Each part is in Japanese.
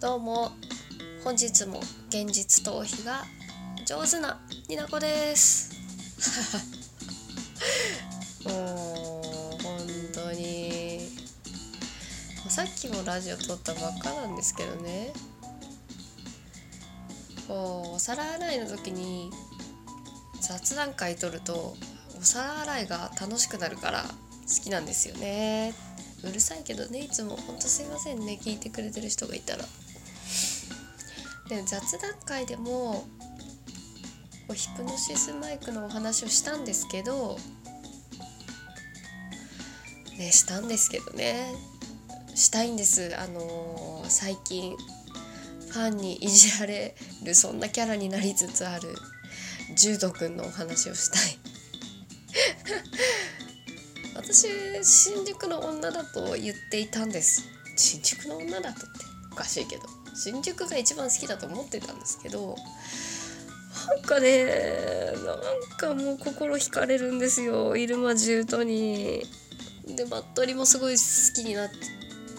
どうも、本日も現実逃避が上手なになこですもう本当にさっきもラジオ撮ったばっかなんですけどね、こうお皿洗いの時に雑談会撮るとお皿洗いが楽しくなるから好きなんですよね。うるさいけどね、いつもほんとすいませんね、聞いてくれてる人がいたら。で、雑談会でもヒプノシスマイクのお話をしたんですけどね、したいんです。最近ファンにいじられる、そんなキャラになりつつある柔道くんのお話をしたい私、新宿の女だと言っていたんです。新宿の女だとっておかしいけど、新宿が一番好きだと思ってたんですけど、なんかね、なんかもう心惹かれるんですよ、入間柔道に。で、まっとりもすごい好きになっ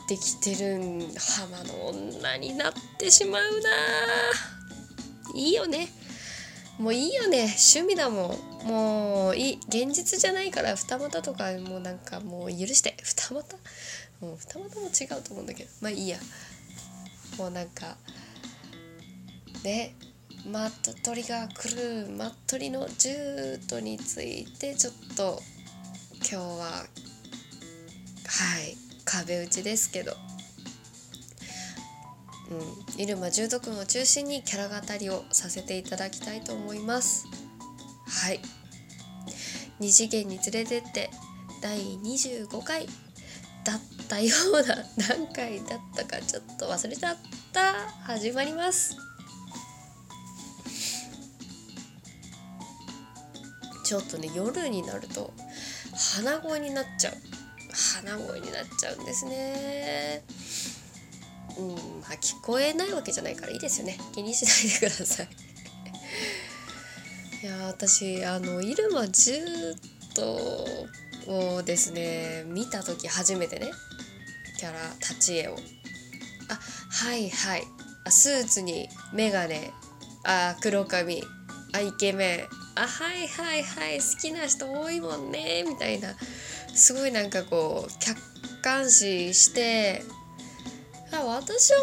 てきてるん、浜の女になってしまうな。いいよね、もういいよね、趣味だもん。もういい、現実じゃないから二股とかもうなんかもう許して。二股も違うと思うんだけど、まあいいや。もうなんかね、マット鳥が来る、マット鳥の柔道についてちょっと今日は壁打ちですけど、入間柔道くんを中心にキャラ語りをさせていただきたいと思います。はい、二次元に連れてって第25回だったような、何回だったかちょっと忘れちゃった、始まります。ちょっとね、夜になると鼻声になっちゃうんですね。まあ、聞こえないわけじゃないからいいですよね、気にしないでくださいいや、私入間柔道をですね、見た時初めてね、キャラ立ち絵をスーツにメガネ、黒髪、イケメン、好きな人多いもんねみたいな、すごいなんかこう客観視して、私は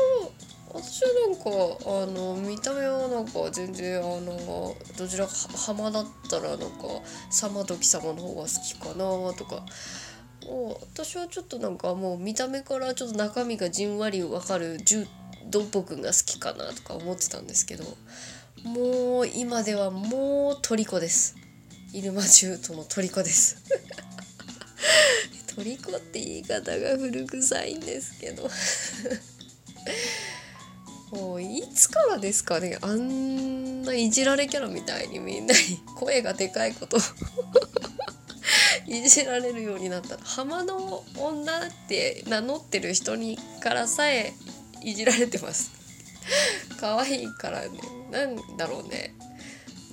なんか見た目はなんか全然どちらか浜だったらなんか様時様の方が好きかなとか、私はちょっとなんかもう見た目からちょっと中身がじんわりわかる柔道っぽくんが好きかなとか思ってたんですけど、もう今ではもう虜です。入間柔道の虜です虜って言い方が古臭いんですけどもういつからですかね、あんないじられキャラみたいにみんなに声がでかいこといじられるようになった。浜の女って名乗ってる人にからさえいじられてます可愛いからね、なんだろうね、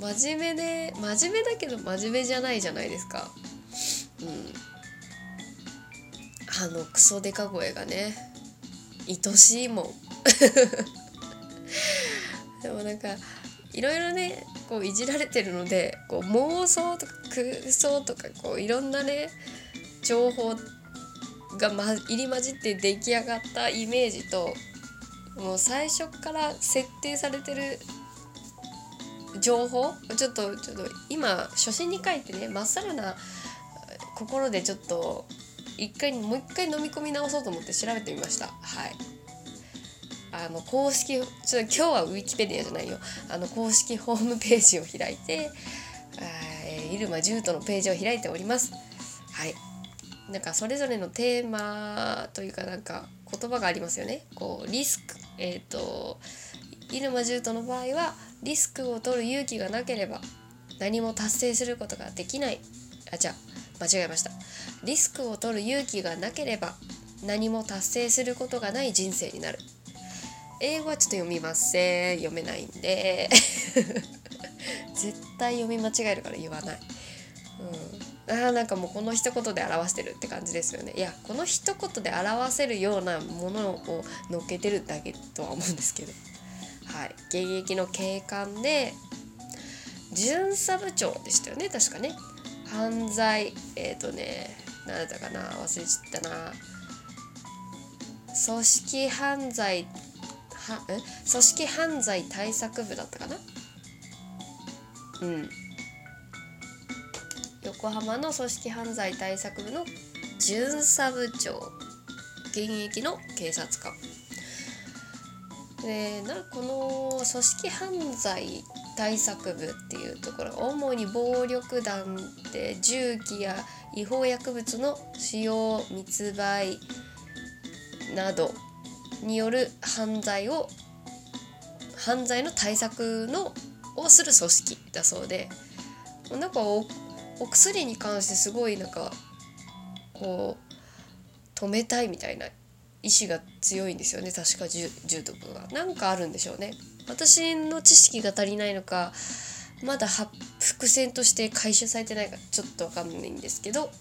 真面目だけど真面目じゃないじゃないですか。クソデカ声がね、愛しいもんでもなんかいろいろね、こういじられてるので、こう妄想とか空想とか、こういろんなね情報が入り混じって出来上がったイメージと、もう最初から設定されてる情報、ちょっと今初心に帰ってね、まっさらな心でちょっともう一回飲み込み直そうと思って調べてみました。公式、ちょっと今日はウィキペディアじゃないよ、公式ホームページを開いて、入間柔道のページを開いております。なんかそれぞれのテーマというか、なんか言葉がありますよね。こうリスク、入間柔道の場合はリスクを取る勇気がなければ何も達成することができない。リスクを取る勇気がなければ何も達成することがない人生になる。英語はちょっと読みません、読めないんで絶対読み間違えるから言わない。なんかもうこの一言で表してるって感じですよね。いや、この一言で表せるようなものを乗っけてるだけとは思うんですけど、はい、現役の警官で巡査部長でしたよね、確かね。犯罪何だったかな、忘れちゃったな。組織犯罪対策部だったかな。うん。横浜の組織犯罪対策部の巡査部長、現役の警察官。で、この組織犯罪対策部っていうところ、主に暴力団で銃器や違法薬物の使用、密売などによる犯罪の対策をする組織だそうで、なんか お薬に関してすごいなんかこう止めたいみたいな意志が強いんですよね、確か重篤が。なんかあるんでしょうね。私の知識が足りないのか、まだ伏線として回収されてないかちょっとわかんないんですけど、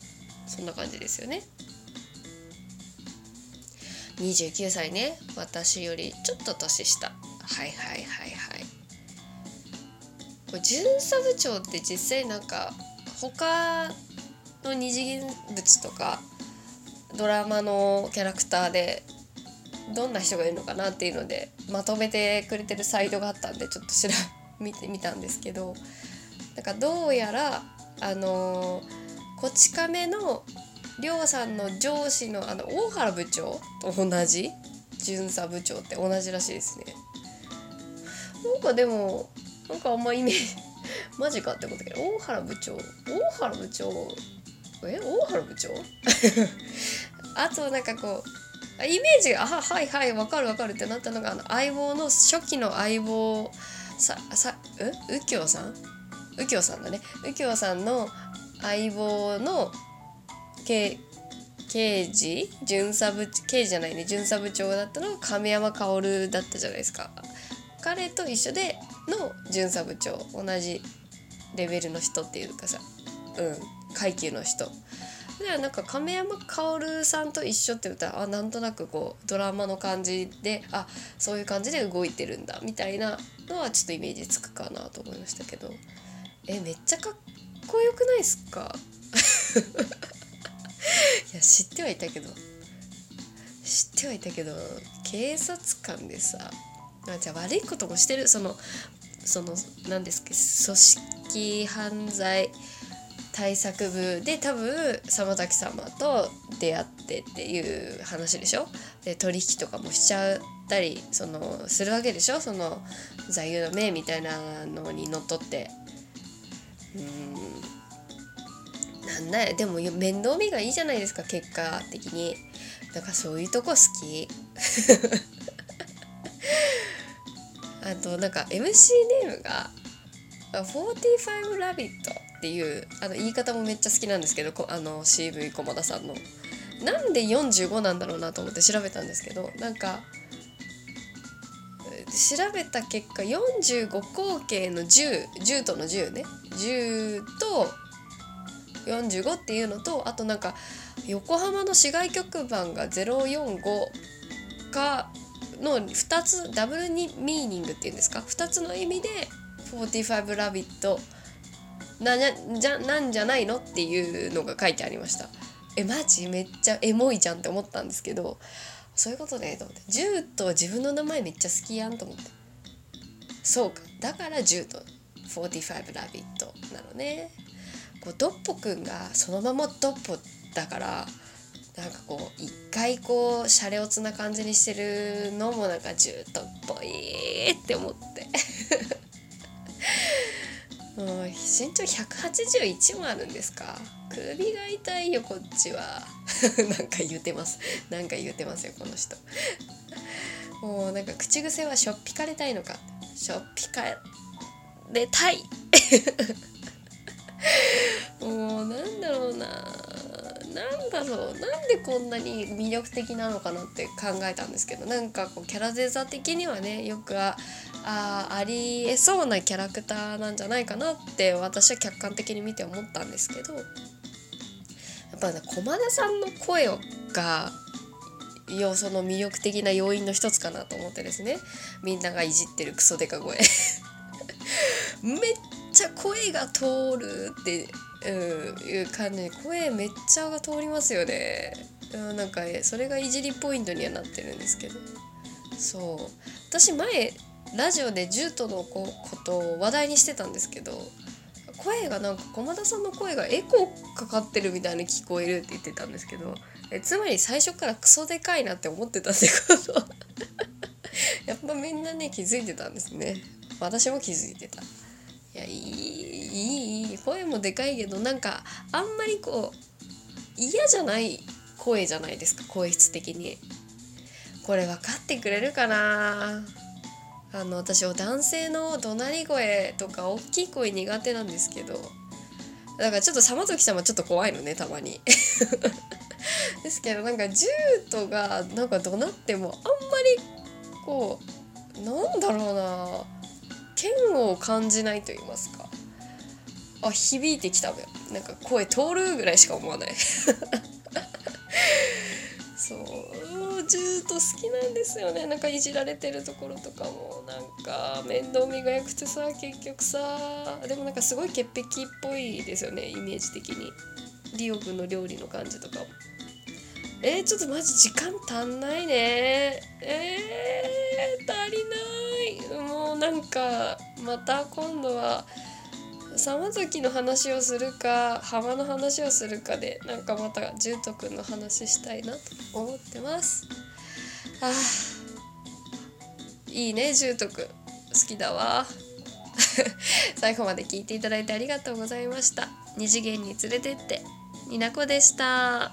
そんな感じですよね。29歳ね、私よりちょっと年下。はいはいはいはい。これ巡査部長って実際なんか他の二次元物とかドラマのキャラクターでどんな人がいるのかなっていうのでまとめてくれてるサイトがあったんで、ちょっと見てみたんですけど、なんかどうやらこち亀のりょうさんの上司の大原部長と同じ巡査部長って同じらしいですね。なんかでもなんかあんまイメージマジかってことだけど、大原部長あとなんかこうイメージがはいはいわかるってなったのが、相棒の初期の相棒右京さんの相棒の巡査部長だったのが亀山薫だったじゃないですか。彼と一緒での巡査部長、同じレベルの人っていうかさ、階級の人。なんか亀山薫さんと一緒って言ったら、なんとなくこうドラマの感じでそういう感じで動いてるんだみたいなのはちょっとイメージつくかなと思いましたけど、めっちゃかっこよくないっすかいや知ってはいたけど警察官でさ、じゃあ悪いこともしてる、その何ですか、組織犯罪対策部で多分様滝様と出会ってっていう話でしょ。で、取引とかもしちゃったりするわけでしょ。その座右の銘みたいなのにのっとって、なんだよ、でも面倒見がいいじゃないですか、結果的に。だからそういうとこ好きあとなんか MC ネームが45ラビットっていう言い方もめっちゃ好きなんですけど、CV 駒田さんのなんで45なんだろうなと思って調べたんですけど、なんか調べた結果45口径の10との10ね、10と45っていうのと、あとなんか横浜の市外局番が045かの2つダブルミーニングっていうんですか、2つの意味で45ラビットなんじゃないのっていうのが書いてありました。マジめっちゃエモいじゃんって思ったんですけど、そういうことねと思って、10と自分の名前めっちゃ好きやんと思って、そうか、だから10と45ラビットなのね。こうドッポくんがそのままドッポだから、なんかこう一回こうシャレオツな感じにしてるのもなんかジュートっぽいって思ってもう身長181もあるんですか、首が痛いよこっちはなんか言うてますよこの人もうなんか口癖はしょっぴかれたいのか、しょっぴかれたいもうなんでこんなに魅力的なのかなって考えたんですけど、なんかこうキャラデザ的にはね、よくありえそうなキャラクターなんじゃないかなって私は客観的に見て思ったんですけど、ぱね、駒田さんの声がその魅力的な要因の一つかなと思ってですね、みんながいじってるクソデカ声めっちゃ声が通るっていう感じで、声めっちゃが通りますよね。なんかそれがいじりポイントにはなってるんですけど、そう、私前ラジオでジュートのことを話題にしてたんですけど、声がなんか駒田さんの声がエコーかかってるみたいに聞こえるって言ってたんですけど、つまり最初からクソでかいなって思ってたってことやっぱみんなね気づいてたんですね。私も気づいてた。いい声もでかいけど、なんかあんまり嫌じゃない声じゃないですか、声質的に。これ分かってくれるかな。私男性の怒鳴り声とか大きい声苦手なんですけど、だからちょっと様時様ちょっと怖いのねたまにですけど、なんかジュートがなんか怒鳴ってもあんまりなんだろうな、嫌悪を感じないと言いますか、あ、響いてきた、なんか声通るぐらいしか思わないそう、ジュート好きなんですよね。なんかいじられてるところとかもなんか面倒見が良くてさ、結局さ、でもなんかすごい潔癖っぽいですよね、イメージ的に。リオ君の料理の感じとかも。ちょっとマジ時間足んないね。足りない。もうなんかまた今度は様時の話をするか浜の話をするかで、なんかまたジュートくんの話したいなと思ってます。いいね、ジュートくん好きだわ最後まで聞いていただいてありがとうございました。二次元に連れてって、になこでした。